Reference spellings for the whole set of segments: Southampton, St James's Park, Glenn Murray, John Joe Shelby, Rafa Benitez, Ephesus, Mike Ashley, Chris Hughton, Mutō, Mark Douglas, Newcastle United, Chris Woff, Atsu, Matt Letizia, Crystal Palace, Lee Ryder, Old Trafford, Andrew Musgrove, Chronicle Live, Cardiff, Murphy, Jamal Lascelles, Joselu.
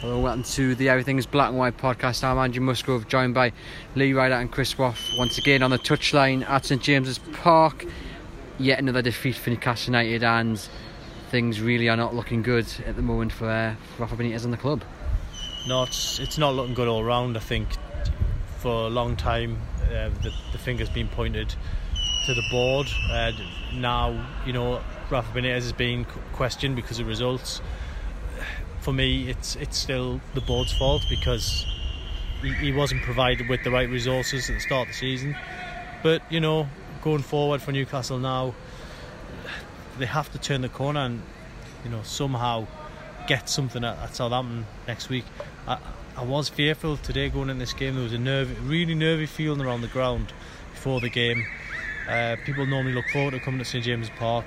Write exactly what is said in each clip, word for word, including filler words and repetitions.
Hello, welcome to the Everything's Black and White podcast. I'm Andrew Musgrove, joined by Lee Ryder and Chris Woff once again on the touchline at St James's Park. Yet another defeat for Newcastle United, and things really are not looking good at the moment for, uh, for Rafa Benitez and the club. No, it's, it's not looking good all round. I think for a long time uh, the, the finger's been pointed to the board. Uh, now, you know, Rafa Benitez has been questioned because of results. For me, it's it's still the board's fault because he, he wasn't provided with the right resources at the start of the season. But, you know, going forward for Newcastle now, they have to turn the corner and, you know, somehow get something at, at Southampton next week. I, I was fearful today going in this game. There was a nervy, really nervy feeling around the ground before the game. Uh, people normally look forward to coming to St James's Park,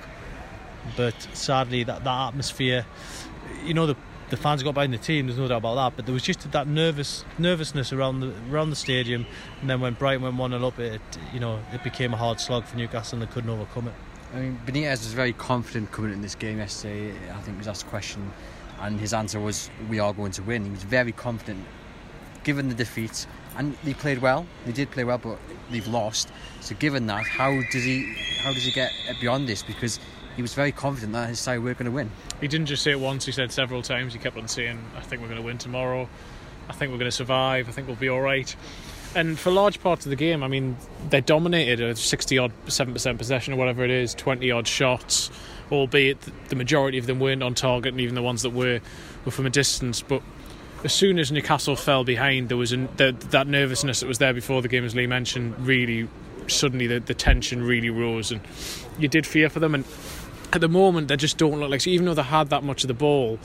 but sadly that, that atmosphere, you know, the The fans got behind the team, there's no doubt about that, but there was just that nervous nervousness around the around the stadium, and then when Brighton went one nil up, it you know it became a hard slog for Newcastle and they couldn't overcome it. I mean, Benitez was very confident coming in this game yesterday. I think he was asked a question, and his answer was, "We are going to win." He was very confident, given the defeat, and they played well. They did play well, but they've lost. So, given that, how does he how does he get beyond this? Because he was very confident that his side were going to win. He didn't just say it once, he said several times. He kept on saying, I think we're going to win tomorrow, I think we're going to survive, I think we'll be alright. And for large parts of the game, I mean, they dominated, a sixty odd, seven percent possession or whatever it is, twenty odd shots, albeit the majority of them weren't on target, and even the ones that were were from a distance. But as soon as Newcastle fell behind, there was a, the, that nervousness that was there before the game, as Lee mentioned, really, suddenly the, the tension really rose, and you did fear for them. And at the moment, they just don't look like... So even though they had that much of the ball,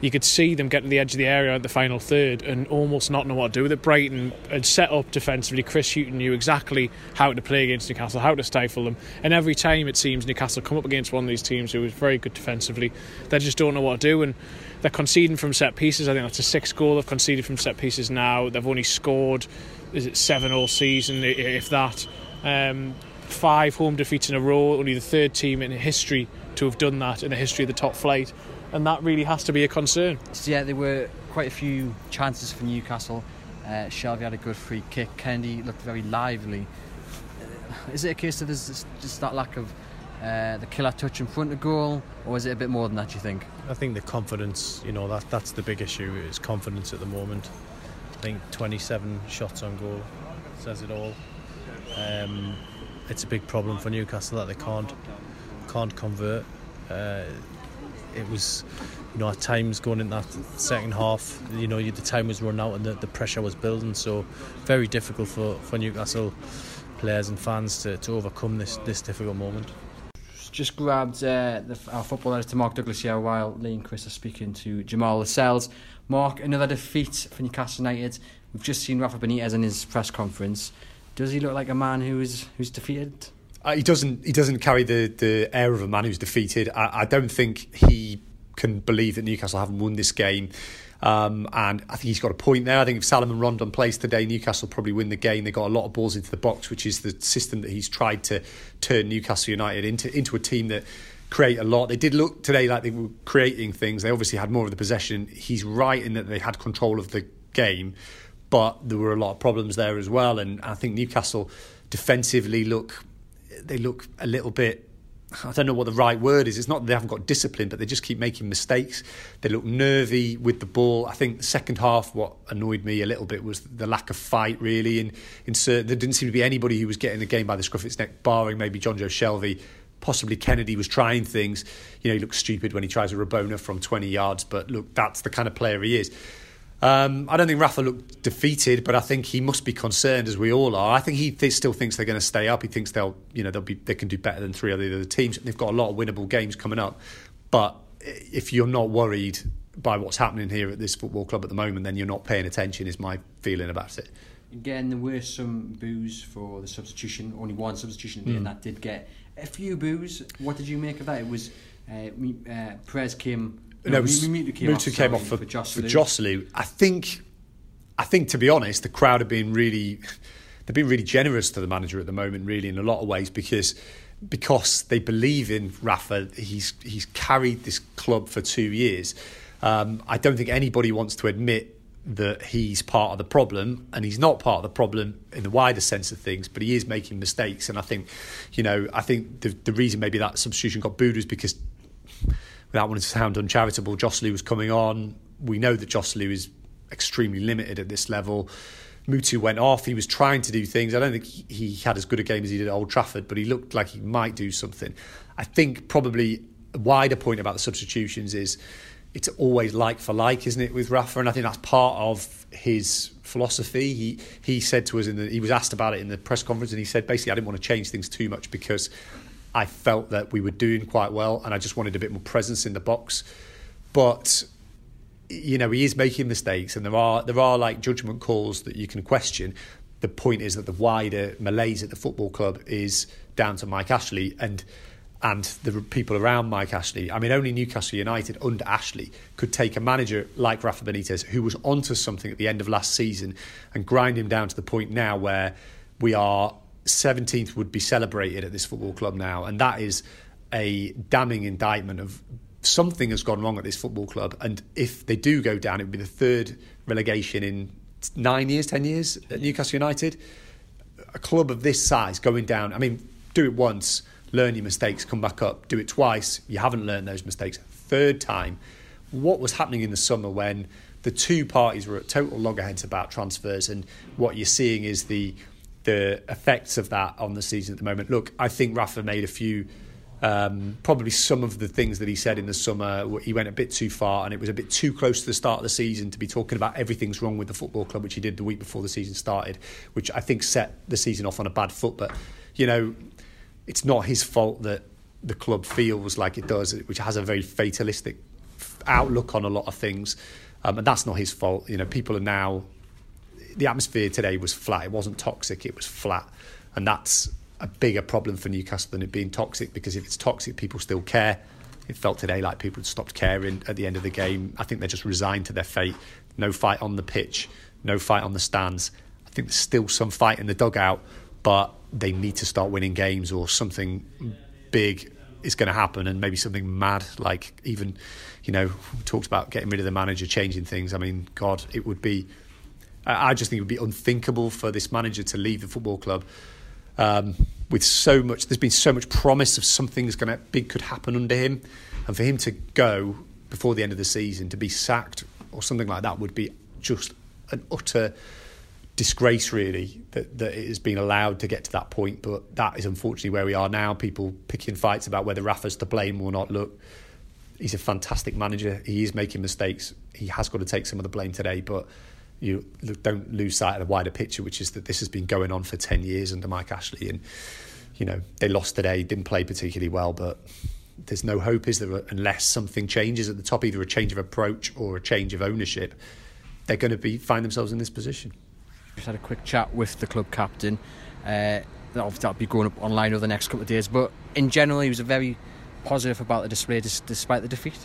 you could see them getting to the edge of the area at the final third and almost not know what to do with it. Brighton had set up defensively. Chris Hughton knew exactly how to play against Newcastle, how to stifle them. And every time, it seems, Newcastle come up against one of these teams who was very good defensively, they just don't know what to do. And they're conceding from set pieces. I think that's a sixth goal they've conceded from set pieces now. They've only scored, is it seven all season, if that. Um, five home defeats in a row. Only the third team in history to have done that, in the history of the top flight, and that really has to be a concern. So yeah, there were quite a few chances for Newcastle. uh, Shelby had a good free kick, Kennedy looked very lively. Uh, is it a case that there's just, just that lack of uh, the killer touch in front of goal, or is it a bit more than that, do you think? I think the confidence, you know, that that's the big issue, is confidence at the moment. I think twenty-seven shots on goal says it all. Um, it's a big problem for Newcastle that they can't can't convert. Uh, it was, you know, at times going in that second half, you know, the time was running out and the, the pressure was building, so very difficult for, for Newcastle players and fans to, to overcome this, this difficult moment. Just grabbed uh, the, our football editor Mark Douglas here while Lee and Chris are speaking to Jamal Lascelles. Mark, another defeat for Newcastle United. We've just seen Rafa Benitez in his press conference. Does he look like a man who's who's defeated? He doesn't. He doesn't carry the, the air of a man who's defeated. I, I don't think he can believe that Newcastle haven't won this game, um, and I think he's got a point there. I think if Salomon Rondon plays today, Newcastle probably win the game. They got a lot of balls into the box, which is the system that he's tried to turn Newcastle United into into a team that create a lot. They did look today like they were creating things. They obviously had more of the possession. He's right in that they had control of the game, but there were a lot of problems there as well. And I think Newcastle defensively look. They look a little bit, I don't know what the right word is. It's not that they haven't got discipline, but they just keep making mistakes. They look nervy with the ball. I think the second half, what annoyed me a little bit was the lack of fight, really. And in certain, there didn't seem to be anybody who was getting the game by the scruff of its neck, barring maybe John Joe Shelby. Possibly Kennedy was trying things. You know, he looks stupid when he tries a Rabona from twenty yards, but look, that's the kind of player he is. Um, I don't think Rafa looked defeated, but I think he must be concerned, as we all are. I think he th- still thinks they're going to stay up. He thinks they'll, you know, they'll be, they can do better than three of the other teams. They've got a lot of winnable games coming up. But if you're not worried by what's happening here at this football club at the moment, then you're not paying attention, is my feeling about it. Again, there were some boos for the substitution, only one substitution there, mm. and that did get a few boos. What did you make of that? It was uh, uh, Perez came... No, Mutō came, off, came off for, for Joselu. I think, I think to be honest, the crowd have been really, they've been really generous to the manager at the moment, really, in a lot of ways, because because they believe in Rafa. He's he's carried this club for two years. Um, I don't think anybody wants to admit that he's part of the problem, and he's not part of the problem in the wider sense of things, but he is making mistakes. And I think, you know, I think the, the reason maybe that substitution got booed was because, without wanting to sound uncharitable, Joselu was coming on. We know that Joselu is extremely limited at this level. Mutō went off. He was trying to do things. I don't think he had as good a game as he did at Old Trafford, but he looked like he might do something. I think probably a wider point about the substitutions is it's always like for like, isn't it, with Rafa? And I think that's part of his philosophy. He he said to us, in the, he was asked about it in the press conference, and he said basically, I didn't want to change things too much because I felt that we were doing quite well and I just wanted a bit more presence in the box. But, you know, he is making mistakes and there are, there are like judgment calls that you can question. The point is that the wider malaise at the football club is down to Mike Ashley and and the people around Mike Ashley. I mean, only Newcastle United under Ashley could take a manager like Rafa Benitez, who was onto something at the end of last season, and grind him down to the point now where we are... seventeenth would be celebrated at this football club now, and that is a damning indictment of something has gone wrong at this football club. And if they do go down, it would be the third relegation in nine years ten years at Newcastle United. A club of this size going down, I mean, do it once, learn your mistakes, come back up. Do it twice, you haven't learned those mistakes. Third time. What was happening in the summer when the two parties were at total loggerheads about transfers, and what you're seeing is the the effects of that on the season at the moment. Look, I think Rafa made a few, um, probably some of the things that he said in the summer, he went a bit too far, and it was a bit too close to the start of the season to be talking about everything's wrong with the football club, which he did the week before the season started, which I think set the season off on a bad foot. But, you know, it's not his fault that the club feels like it does, which has a very fatalistic outlook on a lot of things. Um, and that's not his fault. You know, people are now... The atmosphere today was flat. It wasn't toxic, it was flat. And that's a bigger problem for Newcastle than it being toxic, because if it's toxic, people still care. It felt today like people had stopped caring at the end of the game. I think they're just resigned to their fate. No fight on the pitch, no fight on the stands. I think there's still some fight in the dugout, but they need to start winning games, or something big is going to happen, and maybe something mad, like even, you know, we talked about getting rid of the manager, changing things. I mean, God, it would be... I just think it would be unthinkable for this manager to leave the football club um, with so much. There's been so much promise of something that's going to big could happen under him, and for him to go before the end of the season, to be sacked or something like that, would be just an utter disgrace. Really, that that it has been allowed to get to that point, but that is unfortunately where we are now. People picking fights about whether Rafa's to blame or not. Look, he's a fantastic manager. He is making mistakes. He has got to take some of the blame today, but you don't lose sight of the wider picture, which is that this has been going on for ten years under Mike Ashley. And, you know, they lost today, didn't play particularly well, but there's no hope, is there, unless something changes at the top, either a change of approach or a change of ownership. They're going to be find themselves in this position. Just had a quick chat with the club captain. Uh, that'll be going up online over the next couple of days, but in general, he was very positive about the display despite the defeat.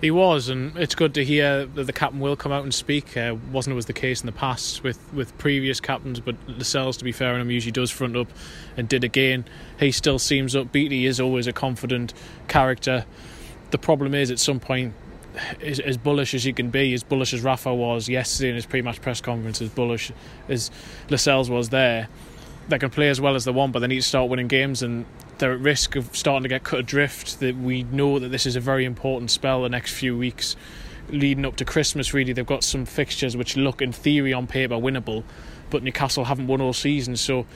He was, and it's good to hear that the captain will come out and speak. Uh, wasn't always the case in the past with, with previous captains, but Lascelles, to be fair on him, usually does front up, and did again. He still seems upbeat. He is always a confident character. The problem is, at some point, as, as bullish as you can be, as bullish as Rafa was yesterday in his pre-match press conference, as bullish as Lascelles was there, they can play as well as they want, but they need to start winning games, and they're at risk of starting to get cut adrift. That we know that this is a very important spell the next few weeks leading up to Christmas. Really, they've got some fixtures which look in theory on paper winnable, but Newcastle haven't won all season, so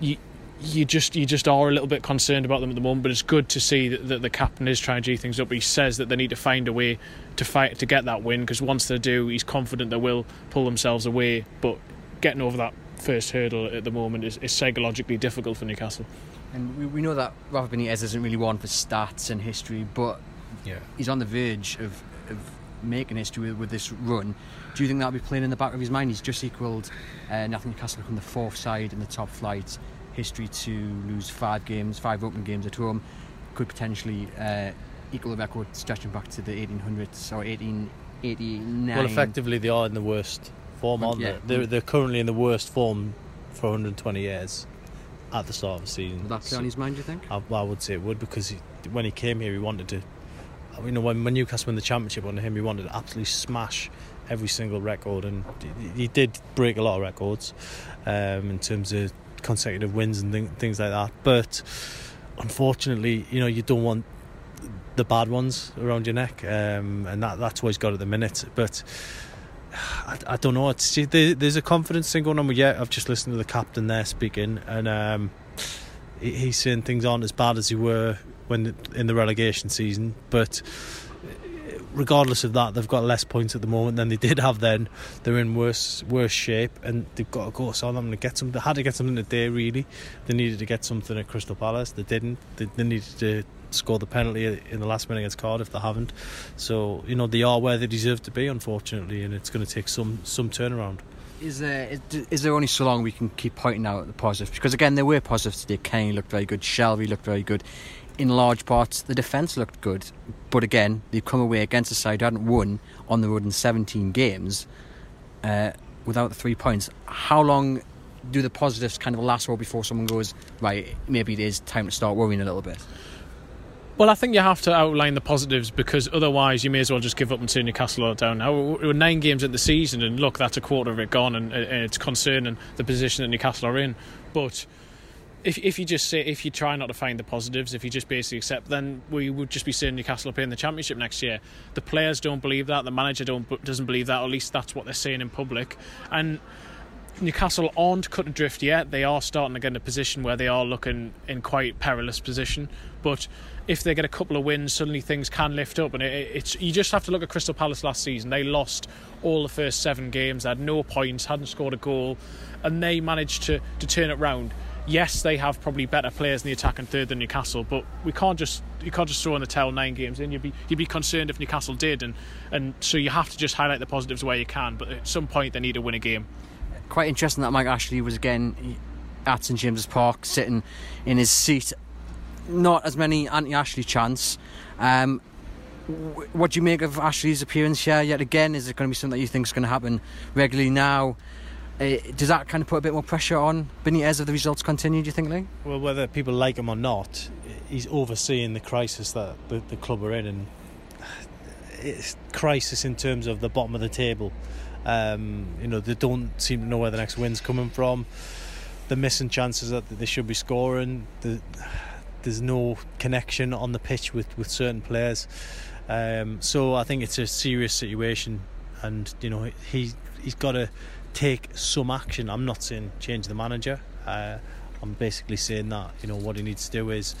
you you just you just are a little bit concerned about them at the moment. But it's good to see that, that the captain is trying to G things up. He says that they need to find a way to fight to get that win, because once they do, he's confident they will pull themselves away. But getting over that first hurdle at the moment is, is psychologically difficult for Newcastle. And we, we know that Rafa Benitez isn't really one for stats and history, but yeah, he's on the verge of, of making history with, with this run, do you think that'll be playing in the back of his mind? He's just equalled uh, Nathan Newcastle from the fourth side in the top flight history to lose five games, five opening games at home. Could potentially uh, equal the record stretching back to the eighteen hundreds or eighteen eighty-nine. Well, effectively they are in the worst form, aren't yeah. they? They're, they're currently in the worst form for one hundred twenty years at the start of the season. Would that play so on his mind, do you think? I, I would say it would, because he, when he came here, he wanted to, you know, when Newcastle won the championship under him, he wanted to absolutely smash every single record, and he did break a lot of records um, in terms of consecutive wins and th- things like that. But unfortunately, you know, you don't want the bad ones around your neck, um, and that, that's what he's got at the minute. But I, I don't know. It's, there, there's a confidence thing going on with yeah. I've just listened to the captain there speaking, and um, he, he's saying things aren't as bad as they were when the, in the relegation season. But regardless of that, they've got less points at the moment than they did have then. They're in worse worse shape, and they've got to go to Southampton to get something. They had to get something today. Really, they needed to get something at Crystal Palace. They didn't. They, they needed to score the penalty in the last minute against Cardiff. They haven't, so you know they are where they deserve to be, unfortunately, and it's going to take some some turnaround. Is there is there only so long we can keep pointing out at the positives? Because again, there were positives today. Kenny looked very good. Shelby looked very good. In large parts, the defence looked good, but again, they've come away against a side who hadn't won on the road in seventeen games uh, without the three points. How long do the positives kind of last for before someone goes, right, maybe it is time to start worrying a little bit? Well, I think you have to outline the positives, because otherwise you may as well just give up and turn Newcastle are down. Now, we're nine games at the season, and look, that's a quarter of it gone, and it's concerning the position that Newcastle are in. But if if you just say, if you try not to find the positives, if you just basically accept, then we would just be saying Newcastle are playing the Championship next year. The players don't believe that, the manager don't doesn't believe that, or at least that's what they're saying in public. And Newcastle aren't cut adrift yet. They are starting to get in a position where they are looking in quite perilous position. But if they get a couple of wins, suddenly things can lift up. And it, it's you just have to look at Crystal Palace last season. They lost all the first seven games. They had no points, hadn't scored a goal, and they managed to, to turn it round. Yes, they have probably better players in the attacking third than Newcastle, but we can't just you can't just throw in the towel nine games in. You'd be you'd be concerned if Newcastle did, and and so you have to just highlight the positives where you can. But at some point, they need to win a game. Quite interesting that Mike Ashley was again at St James's Park, sitting in his seat. Not as many anti-Ashley chants. Um, what do you make of Ashley's appearance here yet again? Is it going to be something that you think is going to happen regularly now? Uh, does that kind of put a bit more pressure on Benitez if the results continue, do you think, Lee? Well, whether people like him or not, he's overseeing the crisis that the, the club are in, and it's crisis in terms of the bottom of the table. Um, you know, they don't seem to know where the next win's coming from. They're missing chances that they should be scoring. The, there's no connection on the pitch with, with certain players. Um, so I think it's a serious situation, and you know he he's got to take some action. I'm not saying change the manager. Uh, I'm basically saying that you know what he needs to do is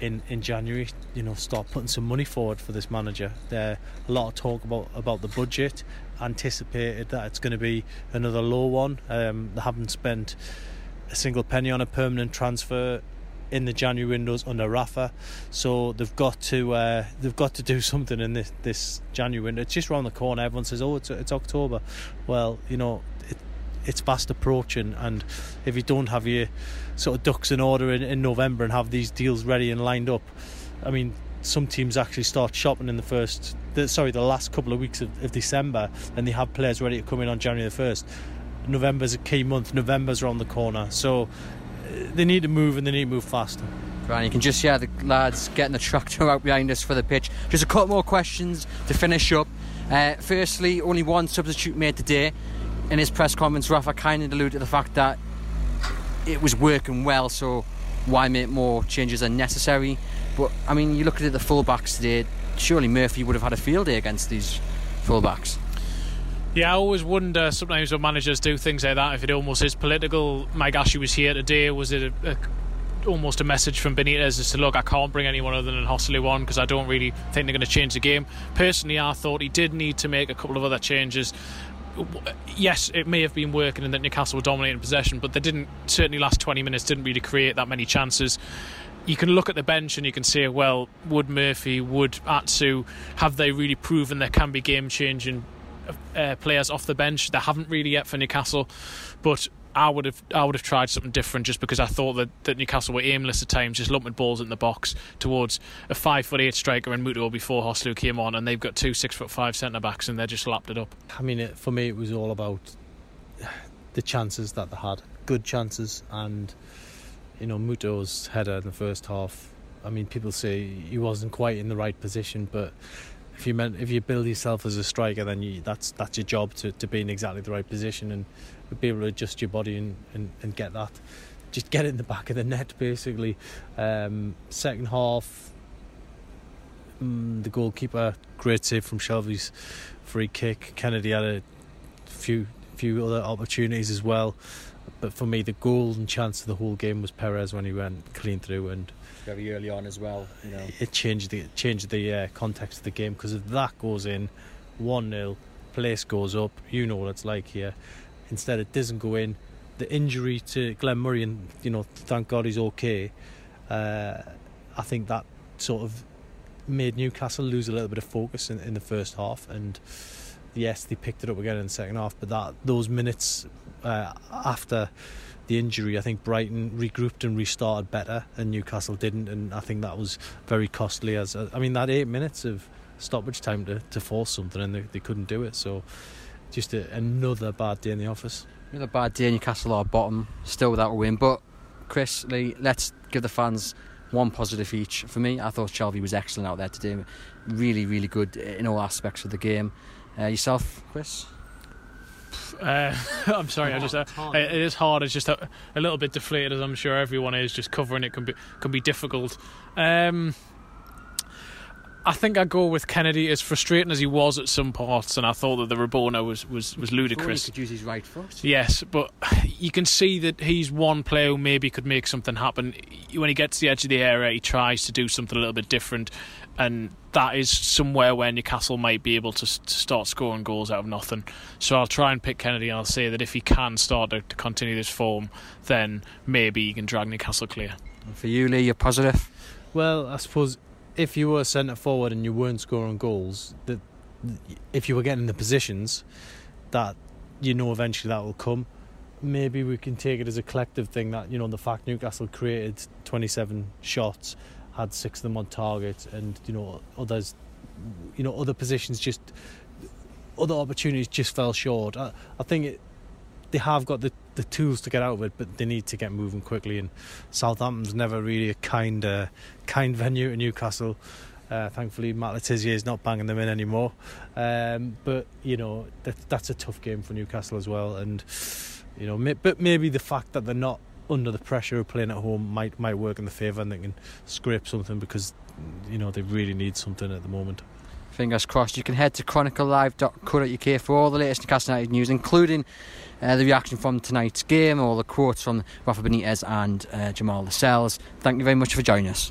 in, in January, you know, start putting some money forward for this manager. There a lot of talk about, about the budget. Anticipated that it's going to be another low one. Um, they haven't spent a single penny on a permanent transfer in the January windows under Rafa, so they've got to uh, they've got to do something in this this January window. It's just round the corner. Everyone says, "Oh, it's, it's October." Well, you know, it, it's fast approaching, and if you don't have your sort of ducks in order in, in November and have these deals ready and lined up, I mean, some teams actually start shopping in the first, the, sorry, the last couple of weeks of, of December, and they have players ready to come in on January the first. November's a key month. November's round the corner, so they need to move, and they need to move faster. Right, you can just hear the lads getting the tractor out behind us for the pitch. Just a couple more questions to finish up. Uh, firstly, only one substitute made today. In his press conference, Rafa kind of alluded to the fact that it was working well, so why make more changes than necessary? But, I mean, you look at the full-backs today, surely Murphy would have had a field day against these full-backs. Yeah, I always wonder sometimes when managers do things like that if it almost is political. Mike Ashley was here today. Was it a, a, almost a message from Benitez as to, look, I can't bring anyone other than Hossley on because I don't really think they're going to change the game. Personally, I thought he did need to make a couple of other changes. Yes, it may have been working and that Newcastle were dominating possession, but they didn't, certainly last twenty minutes, didn't really create that many chances. you can look at the bench and you can say, well, would Murphy, would Atsu, have they really proven there can be game-changing uh, players off the bench? They haven't really yet for Newcastle, but I would have I would have tried something different, just because I thought that, that Newcastle were aimless at times, just lumping balls in the box towards a five foot eight striker and Mutō before Hossley came on, and they've got two six foot five centre backs and they just lapped it up. I mean, it, for me, it was all about the chances that they had, good chances, and you know, Muto's header in the first half. I mean, people say he wasn't quite in the right position, but if you meant if you build yourself as a striker, then you, that's that's your job to, to be in exactly the right position and be able to adjust your body and, and, and get that, just get it in the back of the net basically. Um, second half, mm, the goalkeeper, great save from Shelby's free kick. Kennedy had a few few other opportunities as well, but for me the golden chance of the whole game was Perez when he went clean through, and very early on as well. You know, it changed the it changed the uh, context of the game, because if that goes in, one nil, place goes up. You know what it's like here. Instead, it doesn't go in. The injury to Glenn Murray, and you know, thank God he's okay. Uh, I think that sort of made Newcastle lose a little bit of focus in, in the first half. And yes, they picked it up again in the second half. But that those minutes uh, after the injury, I think Brighton regrouped and restarted better, and Newcastle didn't. And I think that was very costly. As I mean, that eight minutes of stoppage time to, to force something, and they, they couldn't do it. So. Just a, another bad day in the office. Another bad day. Newcastle are bottom, still without a win. But Chris, Lee, let's give the fans one positive each. For me, I thought Shelby was excellent out there today. Really, really good in all aspects of the game. Uh, yourself, Chris? Uh, I'm sorry, I just uh, it is hard. It's just a, a little bit deflated, as I'm sure everyone is. Just covering it can be can be difficult. Um, I think I go with Kennedy, as frustrating as he was at some parts, and I thought that the Rabona was, was, was ludicrous. He could use his right foot. Yes, but you can see that he's one player who maybe could make something happen. When he gets to the edge of the area, he tries to do something a little bit different, and that is somewhere where Newcastle might be able to, to start scoring goals out of nothing. So I'll try and pick Kennedy, and I'll say that if he can start to, to continue this form, then maybe he can drag Newcastle clear. And for you, Lee, you're positive? Well, I suppose, if you were centre forward and you weren't scoring goals, that if you were getting the positions, that you know eventually that will come. Maybe we can take it as a collective thing that, you know, the fact Newcastle created twenty-seven shots, had six of them on target, and you know others, you know other positions just, other opportunities just fell short. I, I think it, they have got the, the tools to get out of it, but they need to get moving quickly. And Southampton's never really a kind uh, kind venue to Newcastle. Uh, thankfully, Matt Letizia is not banging them in anymore. Um, but you know that, that's a tough game for Newcastle as well. And you know, may, but maybe the fact that they're not under the pressure of playing at home might might work in the favour, and they can scrape something, because you know they really need something at the moment. Fingers crossed. You can head to chronicle live dot co dot u k for all the latest Newcastle United news, including uh, the reaction from tonight's game, all the quotes from Rafa Benitez and uh, Jamal Lascelles. Thank you very much for joining us.